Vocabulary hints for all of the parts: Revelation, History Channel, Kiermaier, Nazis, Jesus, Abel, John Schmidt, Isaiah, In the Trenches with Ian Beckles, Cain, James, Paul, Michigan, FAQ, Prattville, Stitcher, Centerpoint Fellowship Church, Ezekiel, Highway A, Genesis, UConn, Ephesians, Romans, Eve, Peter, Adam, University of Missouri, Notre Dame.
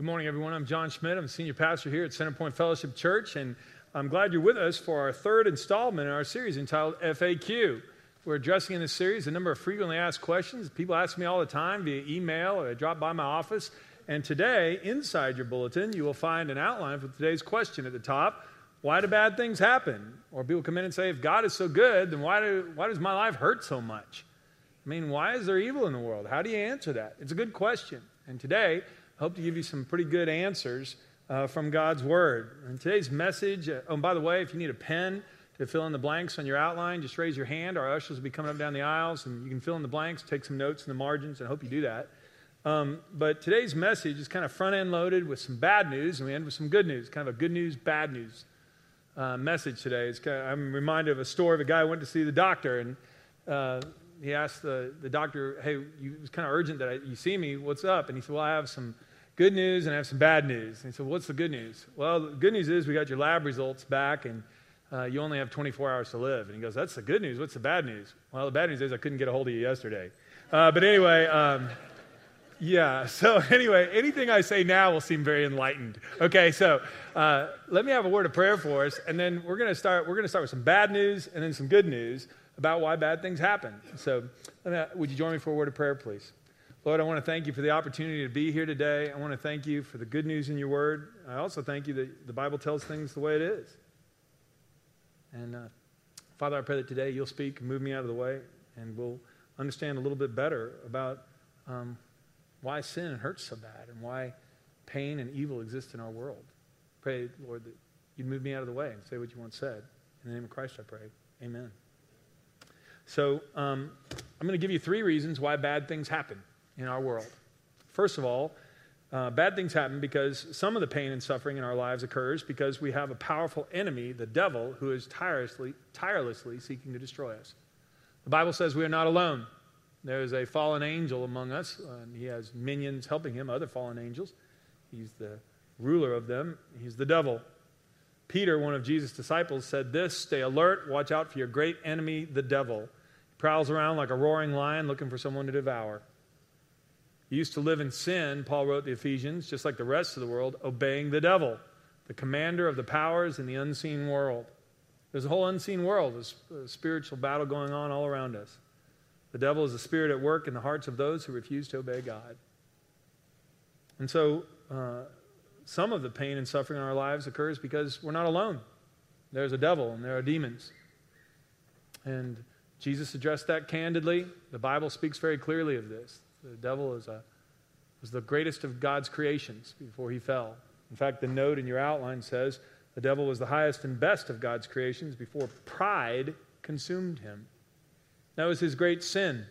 Good morning, everyone. I'm John Schmidt. I'm the senior pastor here at Centerpoint Fellowship Church, and I'm glad you're with us for our third installment in our series entitled FAQ. We're addressing in this series a number of frequently asked questions. People ask me all the time via email or they drop by my office. And today, inside your bulletin, you will find an outline for today's question at the top. Why do bad things happen? Or people come in and say, if God is so good, then why does my life hurt so much? I mean, why is there evil in the world? How do you answer that? It's a good question. And today, I hope to give you some pretty good answers from God's Word. And today's message, and by the way, if you need a pen to fill in the blanks on your outline, just raise your hand. Our ushers will be coming up down the aisles, and you can fill in the blanks, take some notes in the margins, and I hope you do that. But today's message is kind of front-end loaded with some bad news, and we end with some good news, kind of a good news, bad news message today. It's kind of, I'm reminded of a story of a guy who went to see the doctor, and he asked the doctor, hey, it was kind of urgent that you see me. What's up? And he said, well, I have some good news and I have some bad news. And he said, what's the good news? Well, the good news is we got your lab results back and you only have 24 hours to live. And he goes, that's the good news. What's the bad news? Well, the bad news is I couldn't get a hold of you yesterday. But anyway, anything I say now will seem very enlightened. Okay, so let me have a word of prayer for us. And then we're going to start with some bad news and then some good news about why bad things happen. So would you join me for a word of prayer, please? Lord, I want to thank you for the opportunity to be here today. I want to thank you for the good news in your word. I also thank you that the Bible tells things the way it is. And Father, I pray that today you'll speak and move me out of the way, and we'll understand a little bit better about why sin hurts so bad and why pain and evil exist in our world. Pray, Lord, that you'd move me out of the way and say what you once said. In the name of Christ, I pray. Amen. So I'm going to give you three reasons why bad things happen in our world. First of all, bad things happen because some of the pain and suffering in our lives occurs because we have a powerful enemy, the devil, who is tirelessly seeking to destroy us. The Bible says we are not alone. There is a fallen angel among us, and he has minions helping him, other fallen angels. He's the ruler of them. He's the devil. Peter, one of Jesus' disciples, said this, "Stay alert, watch out for your great enemy, the devil. He prowls around like a roaring lion looking for someone to devour." You used to live in sin, Paul wrote the Ephesians, just like the rest of the world, obeying the devil, the commander of the powers in the unseen world. There's a whole unseen world, there's a spiritual battle going on all around us. The devil is a spirit at work in the hearts of those who refuse to obey God. And so some of the pain and suffering in our lives occurs because we're not alone. There's a devil and there are demons. And Jesus addressed that candidly. The Bible speaks very clearly of this. The devil was the greatest of God's creations before he fell. In fact, the note in your outline says, the devil was the highest and best of God's creations before pride consumed him. That was his great sin.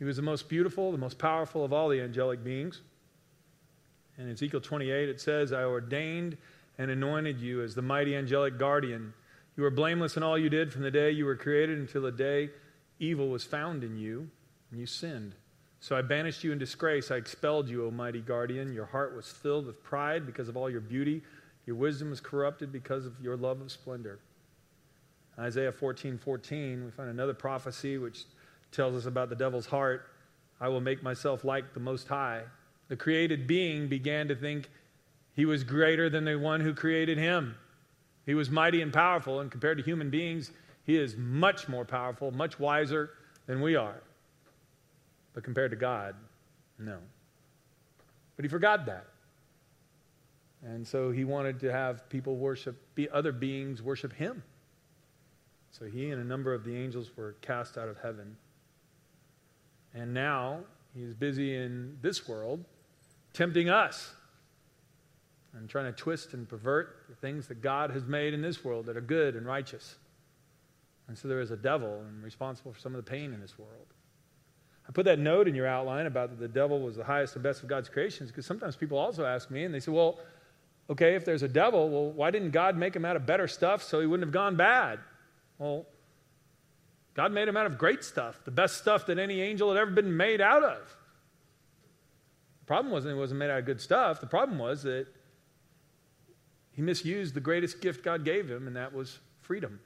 He was the most beautiful, the most powerful of all the angelic beings. In Ezekiel 28, it says, "I ordained and anointed you as the mighty angelic guardian. You were blameless in all you did from the day you were created until the day evil was found in you. And you sinned. So I banished you in disgrace. I expelled you, O mighty guardian. Your heart was filled with pride because of all your beauty. Your wisdom was corrupted because of your love of splendor." Isaiah 14:14, we find another prophecy which tells us about the devil's heart. "I will make myself like the Most High." The created being began to think he was greater than the one who created him. He was mighty and powerful, and compared to human beings, he is much more powerful, much wiser than we are. But compared to God, no. But he forgot that. And so he wanted to have people other beings worship him. So he and a number of the angels were cast out of heaven. And now he is busy in this world tempting us and trying to twist and pervert the things that God has made in this world that are good and righteous. And so there is a devil and responsible for some of the pain in this world. I put that note in your outline about that the devil was the highest and best of God's creations because sometimes people also ask me, and they say, well, okay, if there's a devil, well, why didn't God make him out of better stuff so he wouldn't have gone bad? Well, God made him out of great stuff, the best stuff that any angel had ever been made out of. The problem wasn't he wasn't made out of good stuff. The problem was that he misused the greatest gift God gave him, and that was freedom.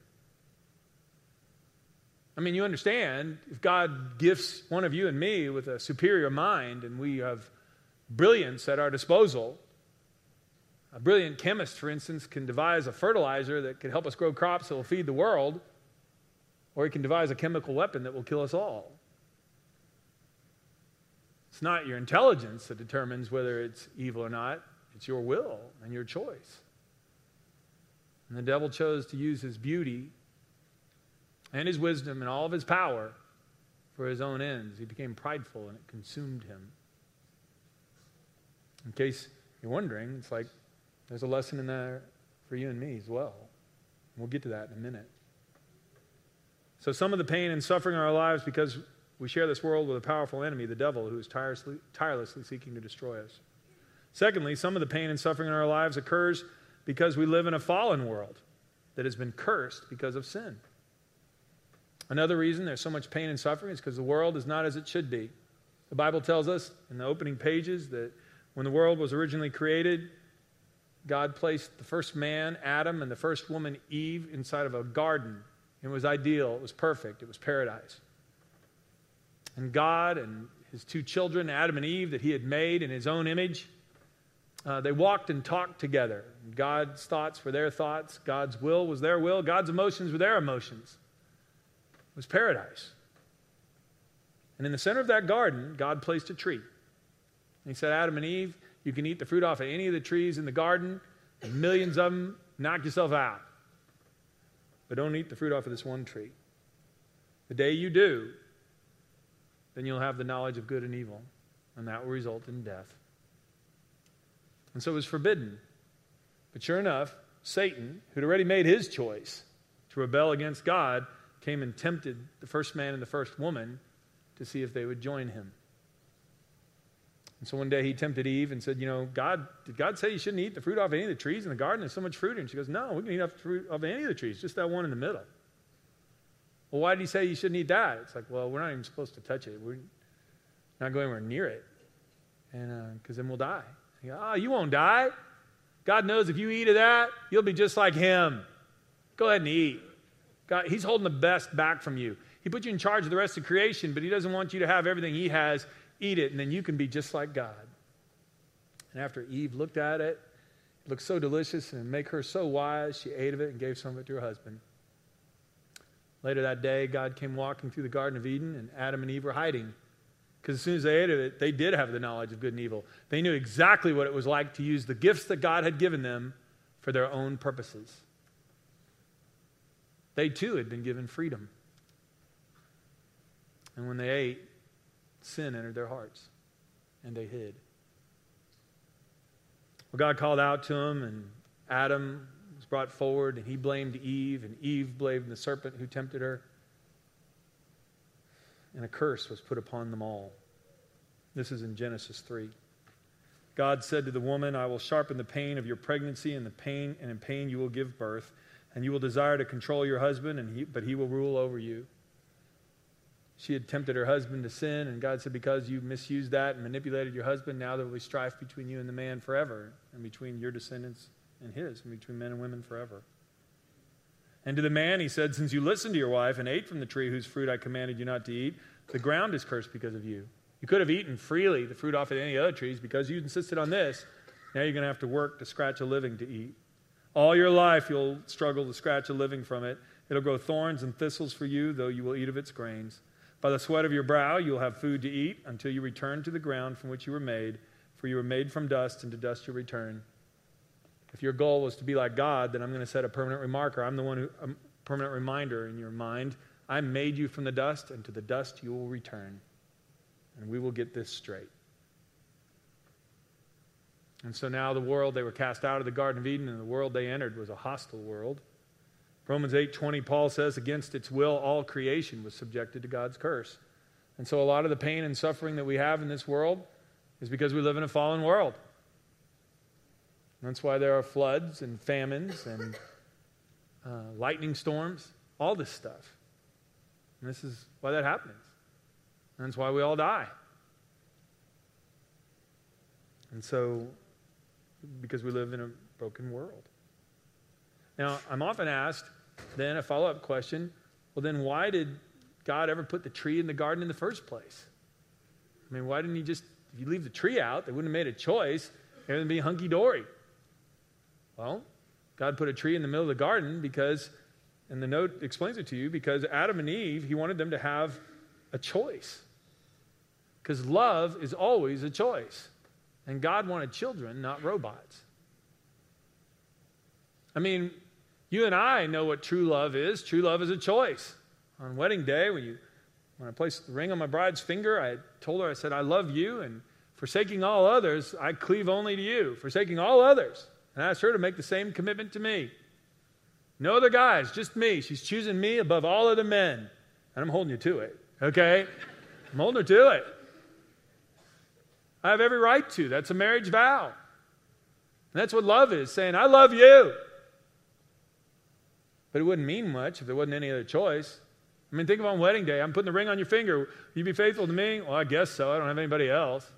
I mean, you understand, if God gifts one of you and me with a superior mind and we have brilliance at our disposal. A brilliant chemist, for instance, can devise a fertilizer that can help us grow crops that will feed the world, or he can devise a chemical weapon that will kill us all. It's not your intelligence that determines whether it's evil or not. It's your will and your choice. And the devil chose to use his beauty and his wisdom and all of his power for his own ends. He became prideful, and it consumed him. In case you're wondering, it's like there's a lesson in there for you and me as well. We'll get to that in a minute. So some of the pain and suffering in our lives because we share this world with a powerful enemy, the devil, who is tirelessly seeking to destroy us. Secondly, some of the pain and suffering in our lives occurs because we live in a fallen world that has been cursed because of sin. Another reason there's so much pain and suffering is because the world is not as it should be. The Bible tells us in the opening pages that when the world was originally created, God placed the first man, Adam, and the first woman, Eve, inside of a garden. It was ideal. It was perfect. It was paradise. And God and his two children, Adam and Eve, that he had made in his own image, they walked and talked together. God's thoughts were their thoughts. God's will was their will. God's emotions were their emotions. It was paradise. And in the center of that garden, God placed a tree. And he said, Adam and Eve, you can eat the fruit off of any of the trees in the garden, and millions of them, knock yourself out. But don't eat the fruit off of this one tree. The day you do, then you'll have the knowledge of good and evil, and that will result in death. And so it was forbidden. But sure enough, Satan, who'd already made his choice to rebel against God, came and tempted the first man and the first woman to see if they would join him. And so one day he tempted Eve and said, did God say you shouldn't eat the fruit off any of the trees in the garden? There's so much fruit. And she goes, no, we can eat off the fruit off any of the trees, just that one in the middle. Well, why did he say you shouldn't eat that? It's like, well, we're not even supposed to touch it. We're not going anywhere near it. And because then we'll die. You go, oh, you won't die. God knows if you eat of that, you'll be just like him. Go ahead and eat. God, he's holding the best back from you. He put you in charge of the rest of creation, but he doesn't want you to have everything he has. Eat it, and then you can be just like God. And after Eve looked at it, it looked so delicious and it made her so wise, she ate of it and gave some of it to her husband. Later that day, God came walking through the Garden of Eden, and Adam and Eve were hiding. Because as soon as they ate of it, they did have the knowledge of good and evil. They knew exactly what it was like to use the gifts that God had given them for their own purposes. They too had been given freedom. And when they ate, sin entered their hearts, and they hid. Well, God called out to him, and Adam was brought forward, and he blamed Eve, and Eve blamed the serpent who tempted her. And a curse was put upon them all. This is in Genesis 3. God said to the woman, I will sharpen the pain of your pregnancy, and in pain you will give birth, and you will desire to control your husband, but he will rule over you. She had tempted her husband to sin, and God said, because you misused that and manipulated your husband, now there will be strife between you and the man forever, and between your descendants and his, and between men and women forever. And to the man he said, since you listened to your wife and ate from the tree whose fruit I commanded you not to eat, the ground is cursed because of you. You could have eaten freely the fruit off of any other trees, because you insisted on this. Now you're going to have to work to scratch a living to eat. All your life you'll struggle to scratch a living from it. It'll grow thorns and thistles for you, though you will eat of its grains. By the sweat of your brow you will have food to eat until you return to the ground from which you were made, for you were made from dust, and to dust you'll return. If your goal was to be like God, then I'm going to set a permanent remarker. I'm the one a permanent reminder in your mind. I made you from the dust, and to the dust you will return. And we will get this straight. And so now the world, they were cast out of the Garden of Eden, and the world they entered was a hostile world. Romans 8:20, Paul says, against its will, all creation was subjected to God's curse. And so a lot of the pain and suffering that we have in this world is because we live in a fallen world. And that's why there are floods and famines and lightning storms, all this stuff. And this is why that happens. And that's why we all die. And so, because we live in a broken world. Now, I'm often asked, then a follow-up question, well, then why did God ever put the tree in the garden in the first place? I mean, why didn't he just If you leave the tree out, they wouldn't have made a choice. It would be hunky-dory. Well, God put a tree in the middle of the garden because, and the note explains it to you, because Adam and Eve, he wanted them to have a choice. Because love is always a choice. And God wanted children, not robots. I mean, you and I know what true love is. True love is a choice. On wedding day, when I placed the ring on my bride's finger, I told her, I said, I love you, and forsaking all others, I cleave only to you. Forsaking all others. And I asked her to make the same commitment to me. No other guys, just me. She's choosing me above all other men. And I'm holding you to it, okay? I'm holding her to it. I have every right to. That's a marriage vow. And that's what love is, saying, I love you. But it wouldn't mean much if there wasn't any other choice. I mean, think about wedding day. I'm putting the ring on your finger. You be faithful to me? Well, I guess so. I don't have anybody else.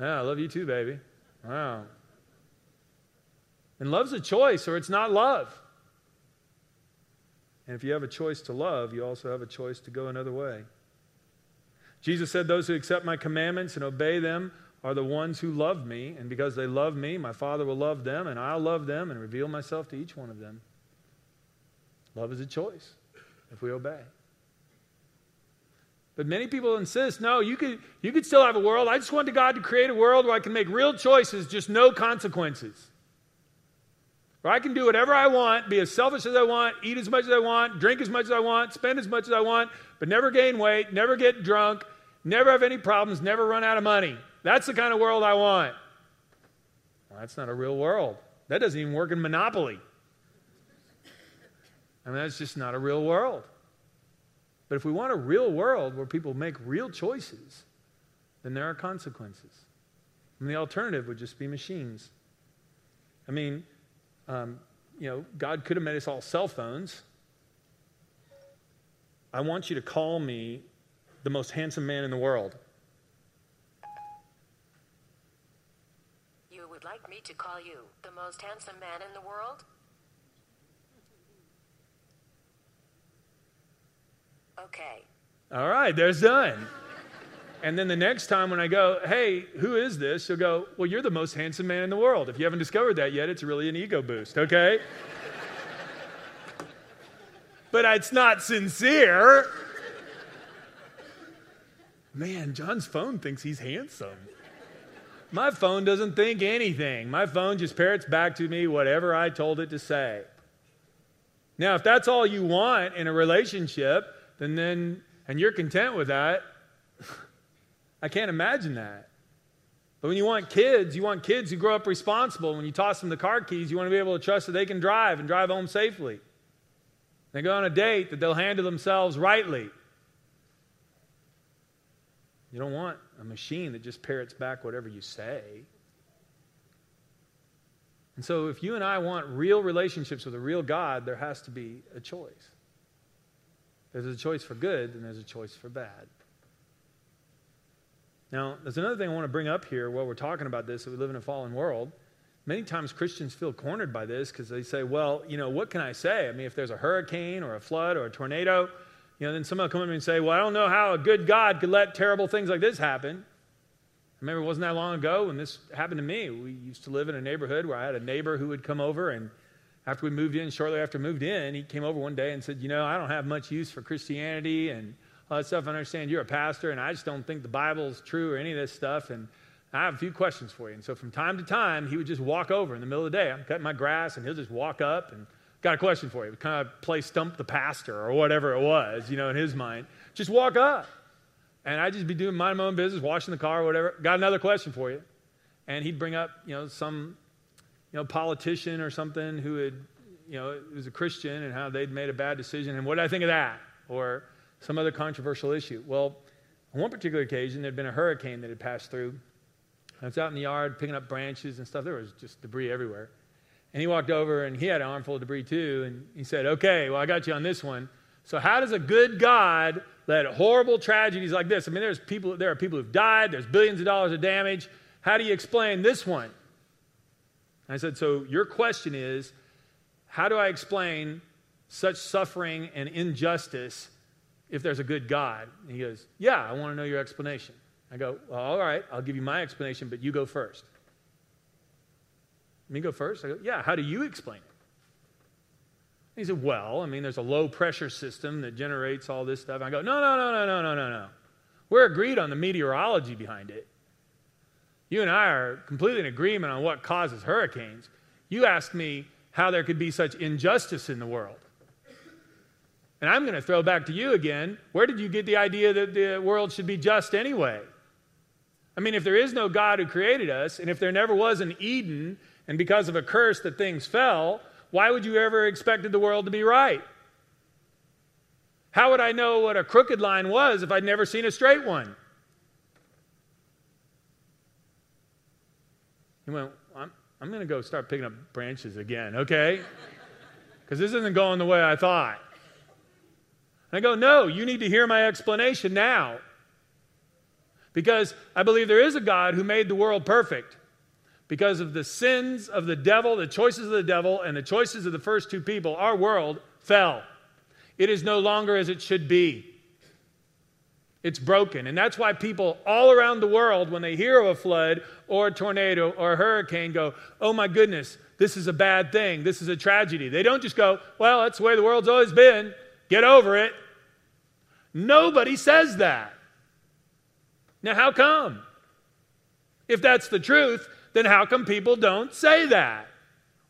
Yeah, I love you too, baby. Wow. And love's a choice, or it's not love. And if you have a choice to love, you also have a choice to go another way. Jesus said, those who accept my commandments and obey them are the ones who love me, and because they love me, my Father will love them, and I'll love them and reveal myself to each one of them. Love is a choice if we obey. But many people insist, no, you could still have a world. I just wanted God to create a world where I can make real choices, just no consequences. Where I can do whatever I want, be as selfish as I want, eat as much as I want, drink as much as I want, spend as much as I want, but never gain weight, never get drunk, never have any problems, never run out of money. That's the kind of world I want. Well, that's not a real world. That doesn't even work in Monopoly. I mean, that's just not a real world. But if we want a real world where people make real choices, then there are consequences. And the alternative would just be machines. I mean, God could have made us all cell phones. I want you to call me the most handsome man in the world. You would like me to call you the most handsome man in the world? Okay. All right, there's done. And then the next time when I go, hey, who is this? She'll go, well, you're the most handsome man in the world. If you haven't discovered that yet, it's really an ego boost, okay? But it's not sincere. Man, John's phone thinks he's handsome. My phone doesn't think anything. My phone just parrots back to me whatever I told it to say. Now, if that's all you want in a relationship, and you're content with that, I can't imagine that. But when you want kids who grow up responsible. When you toss them the car keys, you want to be able to trust that they can drive and drive home safely. They go on a date, that they'll handle themselves rightly. You don't want a machine that just parrots back whatever you say. And so if you and I want real relationships with a real God, there has to be a choice. If there's a choice for good, then there's a choice for bad. Now, there's another thing I want to bring up here while we're talking about this, that we live in a fallen world. Many times Christians feel cornered by this because they say, well, what can I say? I mean, if there's a hurricane or a flood or a tornado, then someone will come up to me and say, well, I don't know how a good God could let terrible things like this happen. I remember it wasn't that long ago when this happened to me. We used to live in a neighborhood where I had a neighbor who would come over, and shortly after we moved in, he came over one day and said, I don't have much use for Christianity and all that stuff. I understand you're a pastor, and I just don't think the Bible's true or any of this stuff, and I have a few questions for you. And so from time to time, he would just walk over in the middle of the day. I'm cutting my grass, and he'll just walk up and got a question for you. He would kind of play stump the pastor or whatever it was, in his mind. Just walk up. And I'd just be doing my own business, washing the car or whatever. Got another question for you. And he'd bring up, some politician or something who had, was a Christian and how they'd made a bad decision. And what did I think of that? Or some other controversial issue. Well, on one particular occasion, there'd been a hurricane that had passed through. I was out in the yard picking up branches and stuff. There was just debris everywhere. And he walked over, and he had an armful of debris too. And he said, okay, well, I got you on this one. So how does a good God let horrible tragedies like this? I mean, there are people who've died. There's billions of dollars of damage. How do you explain this one? And I said, so your question is, how do I explain such suffering and injustice if there's a good God? And he goes, yeah, I want to know your explanation. I go, well, all right, I'll give you my explanation, but you go first. Me go first? I go, yeah, how do you explain it? And he said, well, I mean, there's a low-pressure system that generates all this stuff. And I go, no. We're agreed on the meteorology behind it. You and I are completely in agreement on what causes hurricanes. You asked me how there could be such injustice in the world. And I'm going to throw back to you again, where did you get the idea that the world should be just anyway? I mean, if there is no God who created us, and if there never was an Eden, and because of a curse that things fell, why would you ever expected the world to be right? How would I know what a crooked line was if I'd never seen a straight one? He went, I'm going to go start picking up branches again, okay? Because this isn't going the way I thought. And I go, no, you need to hear my explanation now. Because I believe there is a God who made the world perfect. Because of the sins of the devil, the choices of the devil, and the choices of the first two people, our world fell. It is no longer as it should be. It's broken. And that's why people all around the world, when they hear of a flood or a tornado or a hurricane, go, oh my goodness, this is a bad thing. This is a tragedy. They don't just go, well, that's the way the world's always been. Get over it. Nobody says that. Now, how come? If that's the truth, then how come people don't say that?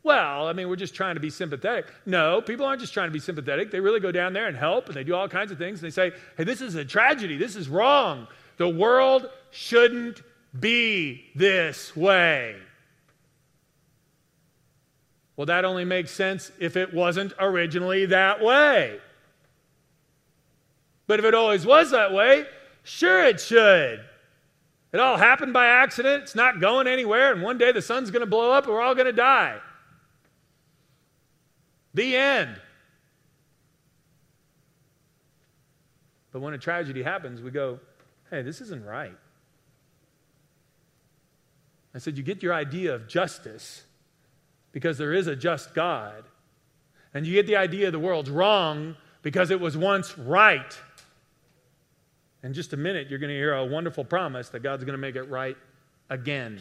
Well, I mean, we're just trying to be sympathetic. No, people aren't just trying to be sympathetic. They really go down there and help, and they do all kinds of things, and they say, hey, this is a tragedy. This is wrong. The world shouldn't be this way. Well, that only makes sense if it wasn't originally that way. But if it always was that way, sure it should. It all happened by accident. It's not going anywhere, and one day the sun's going to blow up and we're all going to die. The end. But when a tragedy happens, we go, hey, this isn't right. I said, you get your idea of justice because there is a just God, and you get the idea the world's wrong because it was once right. In just a minute, you're going to hear a wonderful promise that God's going to make it right again.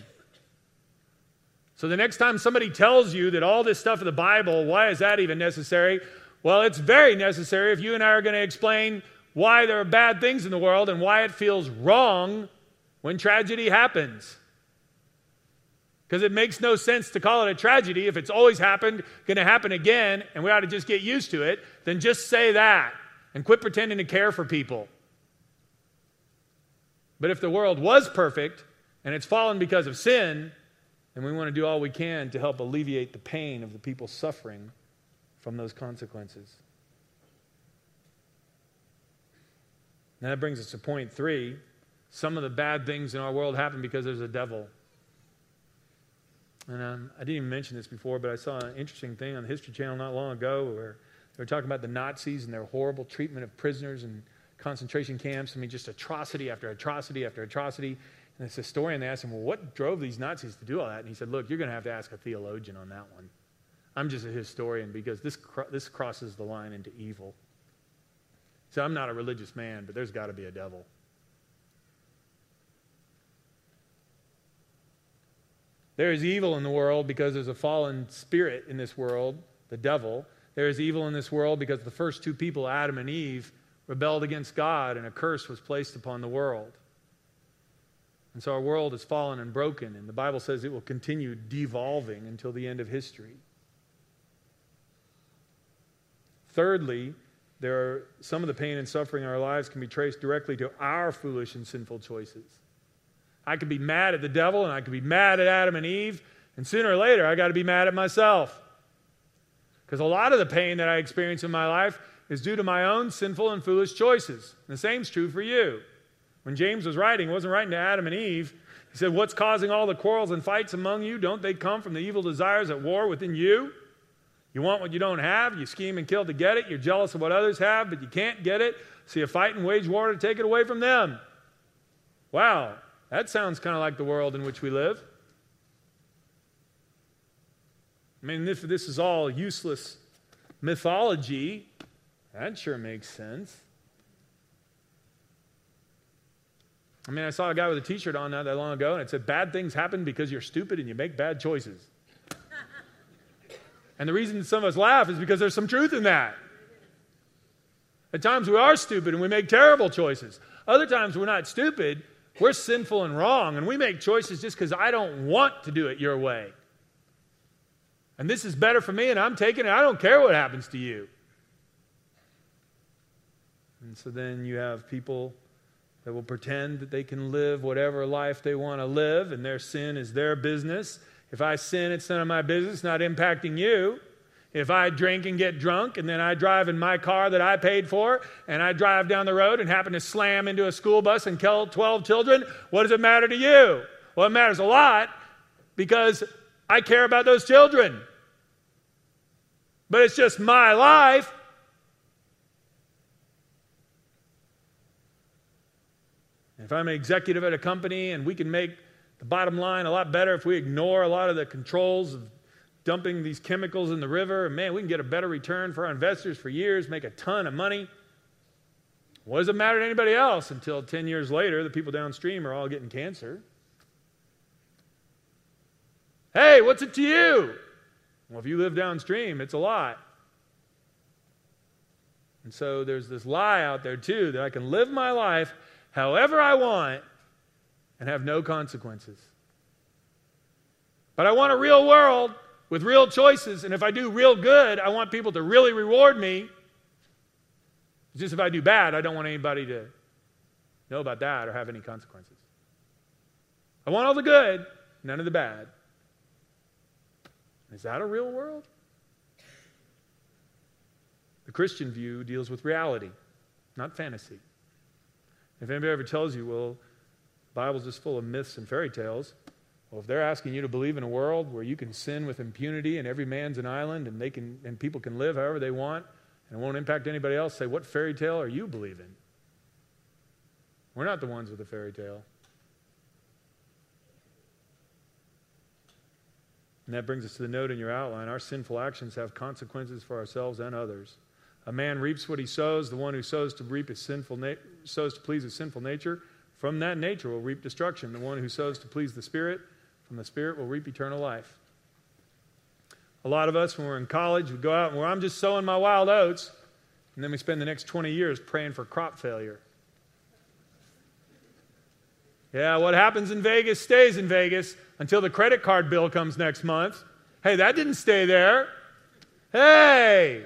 So the next time somebody tells you that all this stuff in the Bible, why is that even necessary? Well, it's very necessary if you and I are going to explain why there are bad things in the world and why it feels wrong when tragedy happens. Because it makes no sense to call it a tragedy if it's always happened, going to happen again, and we ought to just get used to it. Then just say that and quit pretending to care for people. But if the world was perfect and it's fallen because of sin, then we want to do all we can to help alleviate the pain of the people suffering from those consequences. Now that brings us to point three. Some of the bad things in our world happen because there's a devil. And I didn't even mention this before, but I saw an interesting thing on the History Channel not long ago where they were talking about the Nazis and their horrible treatment of prisoners and concentration camps. I mean, just atrocity after atrocity after atrocity. And this historian, they asked him, well, what drove these Nazis to do all that? And he said, look, you're going to have to ask a theologian on that one. I'm just a historian because this crosses the line into evil. So I'm not a religious man, but there's got to be a devil. There is evil in the world because there's a fallen spirit in this world, the devil. There is evil in this world because the first two people, Adam and Eve, rebelled against God, and a curse was placed upon the world. And so our world has fallen and broken, and the Bible says it will continue devolving until the end of history. Thirdly, there are some of the pain and suffering in our lives can be traced directly to our foolish and sinful choices. I could be mad at the devil, and I could be mad at Adam and Eve, and sooner or later I got to be mad at myself. Because a lot of the pain that I experience in my life is due to my own sinful and foolish choices. And the same's true for you. When James was writing, he wasn't writing to Adam and Eve. He said, what's causing all the quarrels and fights among you? Don't they come from the evil desires at war within you? You want what you don't have. You scheme and kill to get it. You're jealous of what others have, but you can't get it. So you fight and wage war to take it away from them. Wow, that sounds kind of like the world in which we live. I mean, if this is all useless mythology, that sure makes sense. I mean, I saw a guy with a t-shirt on not that long ago, and it said, bad things happen because you're stupid and you make bad choices. And the reason some of us laugh is because there's some truth in that. At times we are stupid and we make terrible choices. Other times we're not stupid, we're sinful and wrong, and we make choices just because I don't want to do it your way. And this is better for me, and I'm taking it. I don't care what happens to you. And so then you have people that will pretend that they can live whatever life they want to live, and their sin is their business. If I sin, it's none of my business, not impacting you. If I drink and get drunk, and then I drive in my car that I paid for, and I drive down the road and happen to slam into a school bus and kill 12 children, what does it matter to you? Well, it matters a lot because I care about those children. But it's just my life. If I'm an executive at a company and we can make the bottom line a lot better if we ignore a lot of the controls of dumping these chemicals in the river, and man, we can get a better return for our investors for years, make a ton of money. What does it matter to anybody else until 10 years later the people downstream are all getting cancer? Hey, what's it to you? Well, if you live downstream, it's a lot. And so there's this lie out there too that I can live my life however I want and have no consequences. But I want a real world with real choices, and if I do real good, I want people to really reward me. Just if I do bad, I don't want anybody to know about that or have any consequences. I want all the good, none of the bad. Is that a real world? The Christian view deals with reality, not fantasy. If anybody ever tells you, well, the Bible's just full of myths and fairy tales, well, if they're asking you to believe in a world where you can sin with impunity and every man's an island and people can live however they want and it won't impact anybody else, say, what fairy tale are you believing? We're not the ones with the fairy tale. And that brings us to the note in your outline. Our sinful actions have consequences for ourselves and others. A man reaps what he sows. The one who sows to please his sinful nature, from that nature will reap destruction. The one who sows to please the Spirit, from the Spirit will reap eternal life. A lot of us, when we're in college, we go out and I'm just sowing my wild oats, and then we spend the next 20 years praying for crop failure. Yeah, what happens in Vegas stays in Vegas until the credit card bill comes next month. Hey, that didn't stay there. Hey!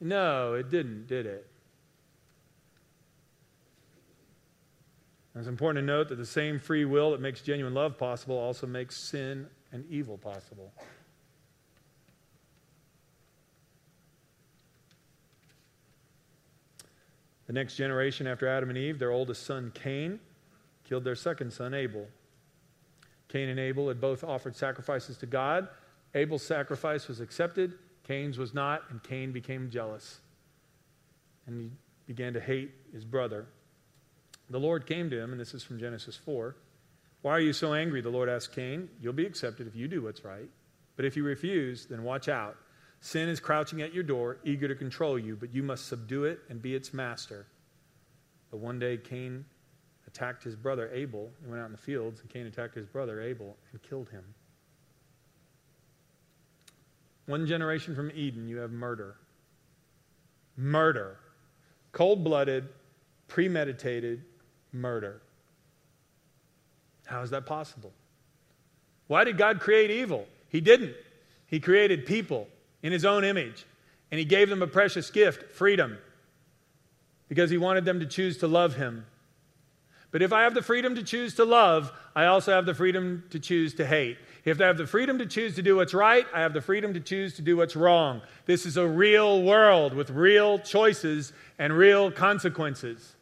No, it didn't, did it? It's important to note that the same free will that makes genuine love possible also makes sin and evil possible. The next generation after Adam and Eve, their oldest son Cain, killed their second son Abel. Cain and Abel had both offered sacrifices to God. Abel's sacrifice was accepted, Cain's was not, and Cain became jealous. And he began to hate his brother. The Lord came to him, and this is from Genesis 4. Why are you so angry? The Lord asked Cain. You'll be accepted if you do what's right. But if you refuse, then watch out. Sin is crouching at your door, eager to control you, but you must subdue it and be its master. But one day Cain attacked his brother Abel. He went out in the fields, and Cain attacked his brother Abel and killed him. One generation from Eden, you have murder. Murder. Cold-blooded, premeditated murder. How is that possible? Why did God create evil? He didn't. He created people in his own image, and he gave them a precious gift, freedom, because he wanted them to choose to love him. But if I have the freedom to choose to love, I also have the freedom to choose to hate. If I have the freedom to choose to do what's right, I have the freedom to choose to do what's wrong. This is a real world with real choices and real consequences.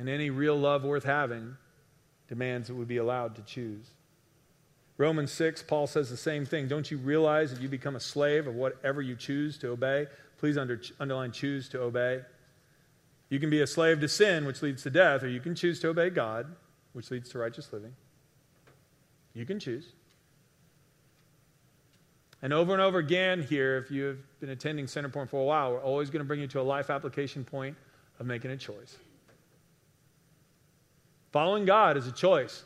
And any real love worth having demands that we be allowed to choose. Romans 6, Paul says the same thing. Don't you realize that you become a slave of whatever you choose to obey? Please underline choose to obey. You can be a slave to sin, which leads to death, or you can choose to obey God, which leads to righteous living. You can choose. And over again here, if you have been attending Centerpoint for a while, we're always going to bring you to a life application point of making a choice. Following God is a choice.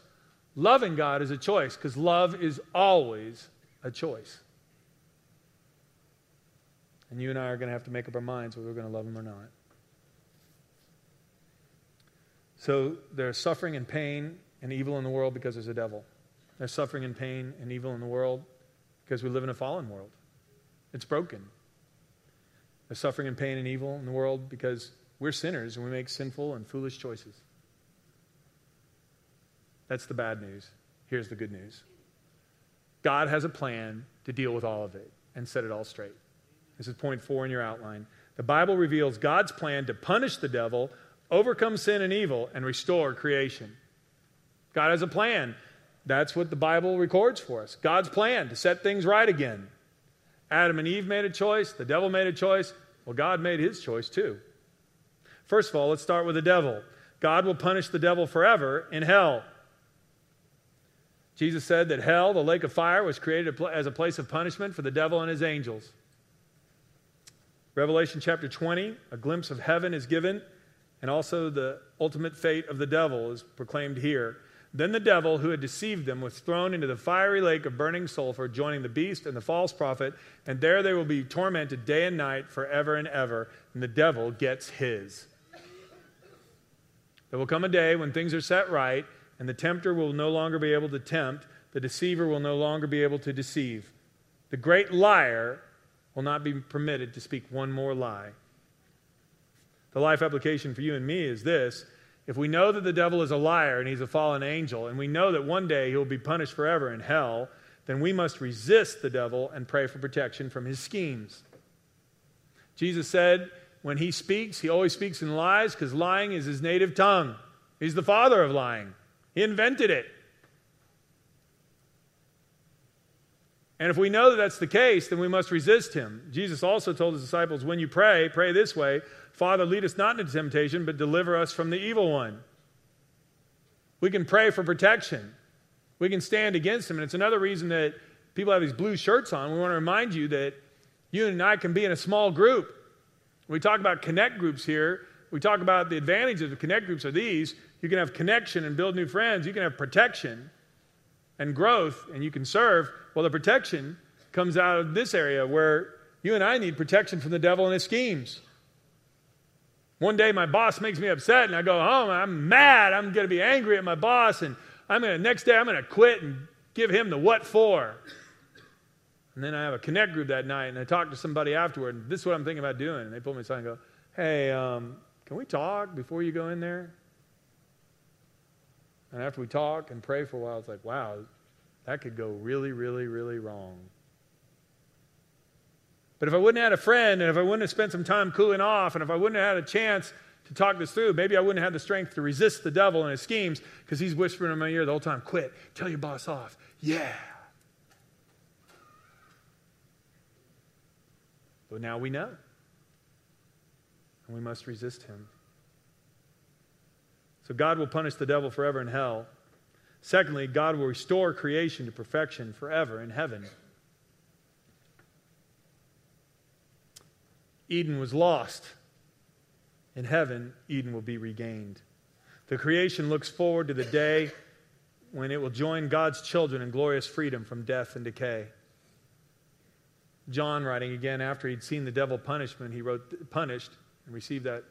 Loving God is a choice, because love is always a choice. And you and I are going to have to make up our minds whether we're going to love him or not. So there's suffering and pain and evil in the world because there's a devil. There's suffering and pain and evil in the world because we live in a fallen world. It's broken. There's suffering and pain and evil in the world because we're sinners and we make sinful and foolish choices. That's the bad news. Here's the good news. God has a plan to deal with all of it and set it all straight. This is point 4 in your outline. The Bible reveals God's plan to punish the devil, overcome sin and evil, and restore creation. God has a plan. That's what the Bible records for us. God's plan to set things right again. Adam and Eve made a choice. The devil made a choice. Well, God made his choice too. First of all, let's start with the devil. God will punish the devil forever in hell. Jesus said that hell, the lake of fire, was created as a place of punishment for the devil and his angels. Revelation chapter 20, a glimpse of heaven is given, and also the ultimate fate of the devil is proclaimed here. Then the devil who had deceived them was thrown into the fiery lake of burning sulfur, joining the beast and the false prophet, and there they will be tormented day and night forever and ever, and the devil gets his. There will come a day when things are set right, and the tempter will no longer be able to tempt. The deceiver will no longer be able to deceive. The great liar will not be permitted to speak one more lie. The life application for you and me is this. If we know that the devil is a liar and he's a fallen angel, and we know that one day he'll be punished forever in hell, then we must resist the devil and pray for protection from his schemes. Jesus said when he speaks, he always speaks in lies because lying is his native tongue. He's the father of lying. He invented it. And if we know that that's the case, then we must resist him. Jesus also told his disciples, when you pray, pray this way, Father, lead us not into temptation, but deliver us from the evil one. We can pray for protection. We can stand against him. And it's another reason that people have these blue shirts on. We want to remind you that you and I can be in a small group. We talk about connect groups here. We talk about the advantages of connect groups are these. You can have connection and build new friends. You can have protection and growth, and you can serve. Well, the protection comes out of this area where you and I need protection from the devil and his schemes. One day my boss makes me upset, and I go home, and I'm mad. I'm going to be angry at my boss, and next day I'm going to quit and give him the what for. And then I have a connect group that night, and I talk to somebody afterward, and this is what I'm thinking about doing. And they pull me aside and go, hey, can we talk before you go in there? And after we talk and pray for a while, it's like, wow, that could go really, really, really wrong. But if I wouldn't have had a friend, and if I wouldn't have spent some time cooling off, and if I wouldn't have had a chance to talk this through, maybe I wouldn't have had the strength to resist the devil and his schemes, because he's whispering in my ear the whole time, quit, tell your boss off, yeah. But now we know. And we must resist him. So God will punish the devil forever in hell. Secondly, God will restore creation to perfection forever in heaven. Eden was lost. In heaven, Eden will be regained. The creation looks forward to the day when it will join God's children in glorious freedom from death and decay. John, writing again after he'd seen the devil punishment, he wrote, punished and received that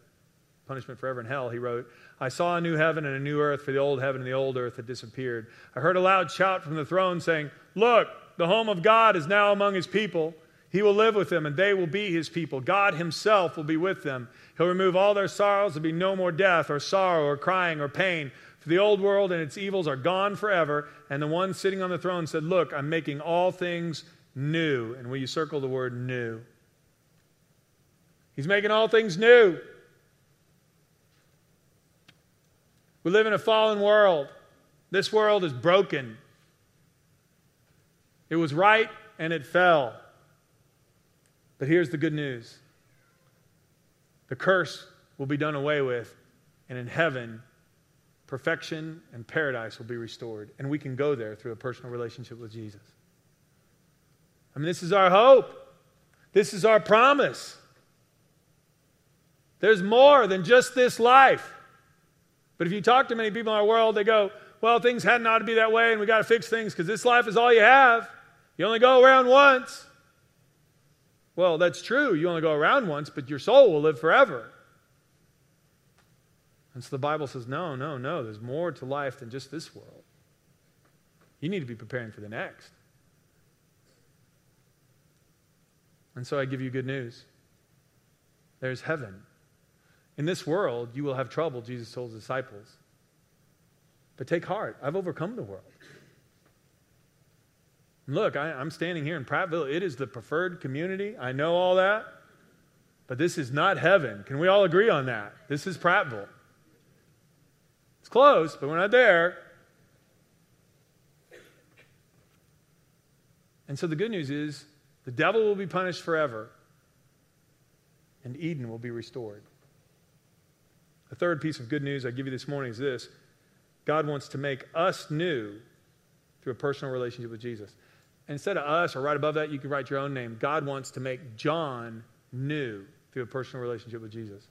punishment forever in hell, he wrote, I saw a new heaven and a new earth, for the old heaven and the old earth had disappeared. I heard a loud shout from the throne saying, look, the home of God is now among his people. He will live with them, and they will be his people. God himself will be with them. He'll remove all their sorrows. There'll be no more death or sorrow or crying or pain. For the old world and its evils are gone forever. And the one sitting on the throne said, look, I'm making all things new. And will you circle the word new? He's making all things new. We live in a fallen world. This world is broken. It was right and it fell. But here's the good news. The curse will be done away with, and in heaven, perfection and paradise will be restored, and we can go there through a personal relationship with Jesus. I mean, this is our hope. This is our promise. There's more than just this life. But if you talk to many people in our world, they go, well, things hadn't ought to be that way, and we got to fix things because this life is all you have. You only go around once. Well, that's true. You only go around once, but your soul will live forever. And so the Bible says, no, no, no. There's more to life than just this world. You need to be preparing for the next. And so I give you good news. There's heaven. In this world, you will have trouble, Jesus told his disciples. But take heart. I've overcome the world. And look, I'm standing here in Prattville. It is the preferred community. I know all that. But this is not heaven. Can we all agree on that? This is Prattville. It's close, but we're not there. And so the good news is the devil will be punished forever, and Eden will be restored. The third piece of good news I give you this morning is this. God wants to make us new through a personal relationship with Jesus. And instead of us, or right above that, you can write your own name. God wants to make John new through a personal relationship with Jesus.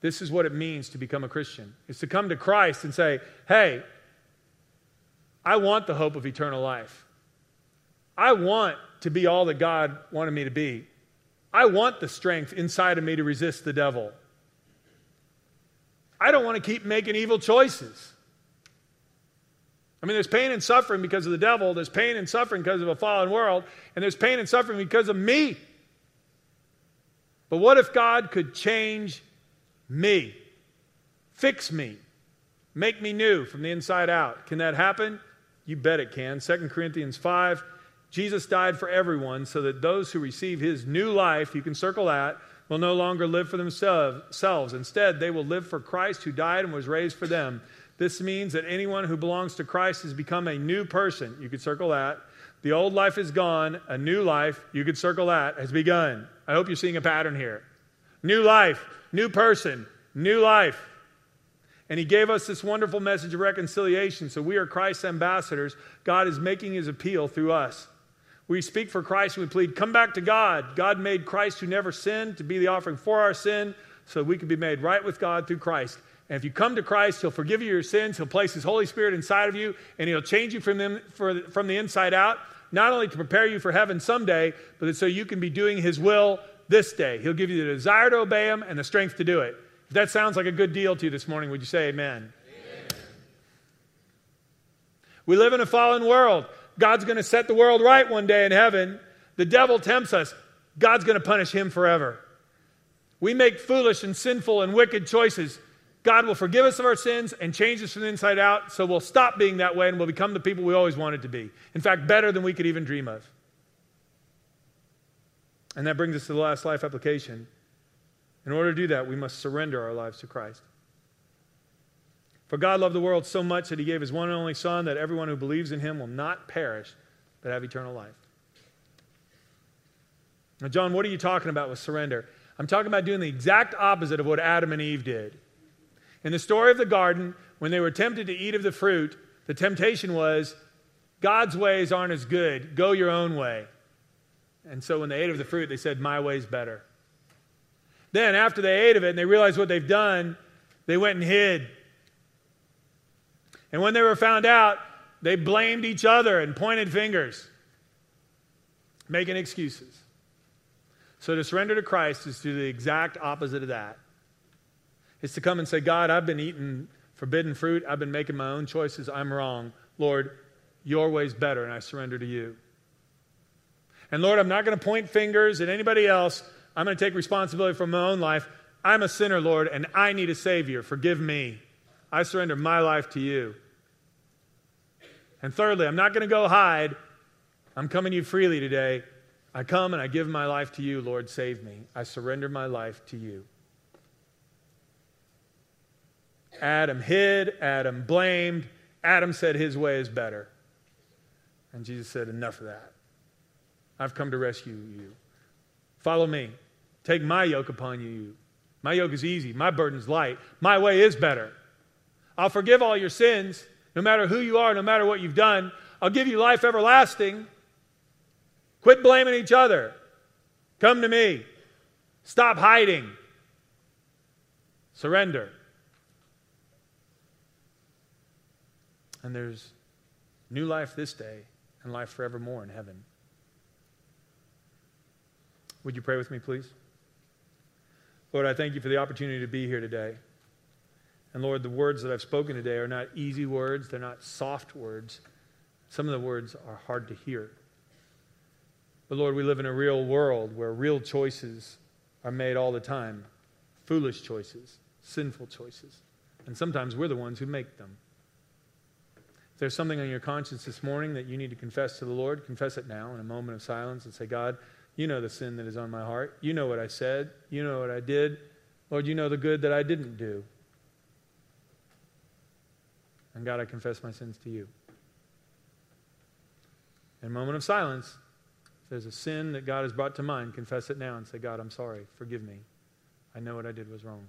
This is what it means to become a Christian. It's to come to Christ and say, hey, I want the hope of eternal life. I want to be all that God wanted me to be. I want the strength inside of me to resist the devil. I don't want to keep making evil choices. I mean, there's pain and suffering because of the devil. There's pain and suffering because of a fallen world. And there's pain and suffering because of me. But what if God could change me, fix me, make me new from the inside out? Can that happen? You bet it can. 2 Corinthians 5, Jesus died for everyone so that those who receive his new life, you can circle that, will no longer live for themselves. Instead, they will live for Christ who died and was raised for them. This means that anyone who belongs to Christ has become a new person. You could circle that. The old life is gone. A new life, you could circle that, has begun. I hope you're seeing a pattern here. New life, new person, new life. And he gave us this wonderful message of reconciliation. So we are Christ's ambassadors. God is making his appeal through us. We speak for Christ and we plead, come back to God. God made Christ who never sinned to be the offering for our sin so we could be made right with God through Christ. And if you come to Christ, he'll forgive you your sins. He'll place his Holy Spirit inside of you and he'll change you from the inside out, not only to prepare you for heaven someday, but so you can be doing his will this day. He'll give you the desire to obey him and the strength to do it. If that sounds like a good deal to you this morning, would you say amen? Amen. We live in a fallen world. God's going to set the world right one day in heaven. The devil tempts us. God's going to punish him forever. We make foolish and sinful and wicked choices. God will forgive us of our sins and change us from the inside out, so we'll stop being that way and we'll become the people we always wanted to be. In fact, better than we could even dream of. And that brings us to the last life application. In order to do that, we must surrender our lives to Christ. For God loved the world so much that he gave his one and only Son, that everyone who believes in him will not perish, but have eternal life. Now, John, what are you talking about with surrender? I'm talking about doing the exact opposite of what Adam and Eve did. In the story of the garden, when they were tempted to eat of the fruit, the temptation was, God's ways aren't as good. Go your own way. And so when they ate of the fruit, they said, my way's better. Then after they ate of it and they realized what they've done, they went and hid. And when they were found out, they blamed each other and pointed fingers, making excuses. So to surrender to Christ is to do the exact opposite of that. It's to come and say, God, I've been eating forbidden fruit. I've been making my own choices. I'm wrong. Lord, your way's better, and I surrender to you. And Lord, I'm not going to point fingers at anybody else. I'm going to take responsibility for my own life. I'm a sinner, Lord, and I need a Savior. Forgive me. I surrender my life to you. And thirdly, I'm not going to go hide. I'm coming to you freely today. I come and I give my life to you, Lord, save me. I surrender my life to you. Adam hid. Adam blamed. Adam said his way is better. And Jesus said, enough of that. I've come to rescue you. Follow me. Take my yoke upon you. My yoke is easy. My burden is light. My way is better. I'll forgive all your sins. No matter who you are, no matter what you've done, I'll give you life everlasting. Quit blaming each other. Come to me. Stop hiding. Surrender. And there's new life this day and life forevermore in heaven. Would you pray with me, please? Lord, I thank you for the opportunity to be here today. And Lord, the words that I've spoken today are not easy words. They're not soft words. Some of the words are hard to hear. But Lord, we live in a real world where real choices are made all the time. Foolish choices, sinful choices. And sometimes we're the ones who make them. If there's something on your conscience this morning that you need to confess to the Lord, confess it now in a moment of silence and say, God, you know the sin that is on my heart. You know what I said. You know what I did. Lord, you know the good that I didn't do. And God, I confess my sins to you. In a moment of silence, if there's a sin that God has brought to mind, confess it now and say, God, I'm sorry. Forgive me. I know what I did was wrong.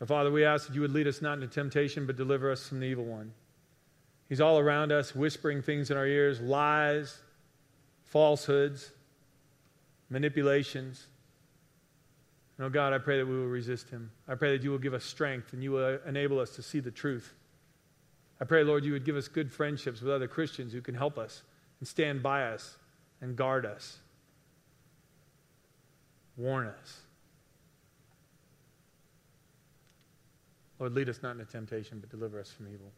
Oh, Father, we ask that you would lead us not into temptation, but deliver us from the evil one. He's all around us, whispering things in our ears, lies, falsehoods, manipulations. And oh God, I pray that we will resist him. I pray that you will give us strength and you will enable us to see the truth. I pray, Lord, you would give us good friendships with other Christians who can help us and stand by us and guard us, warn us. Lord, lead us not into temptation, but deliver us from evil.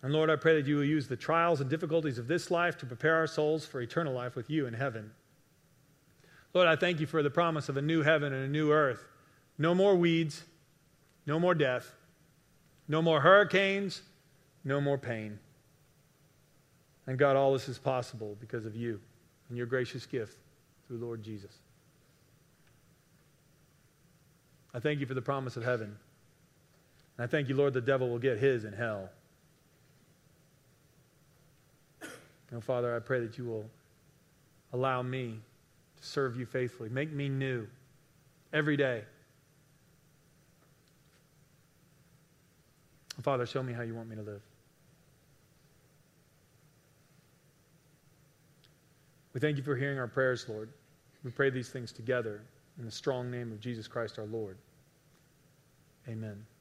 And Lord, I pray that you will use the trials and difficulties of this life to prepare our souls for eternal life with you in heaven. Lord, I thank you for the promise of a new heaven and a new earth. No more weeds, no more death, no more hurricanes, no more pain. And God, all this is possible because of you and your gracious gift through Lord Jesus. I thank you for the promise of heaven. And I thank you, Lord, the devil will get his in hell. No, Father, I pray that you will allow me to serve you faithfully. Make me new every day. And Father, show me how you want me to live. We thank you for hearing our prayers, Lord. We pray these things together in the strong name of Jesus Christ our Lord. Amen.